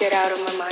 Get out of my mind.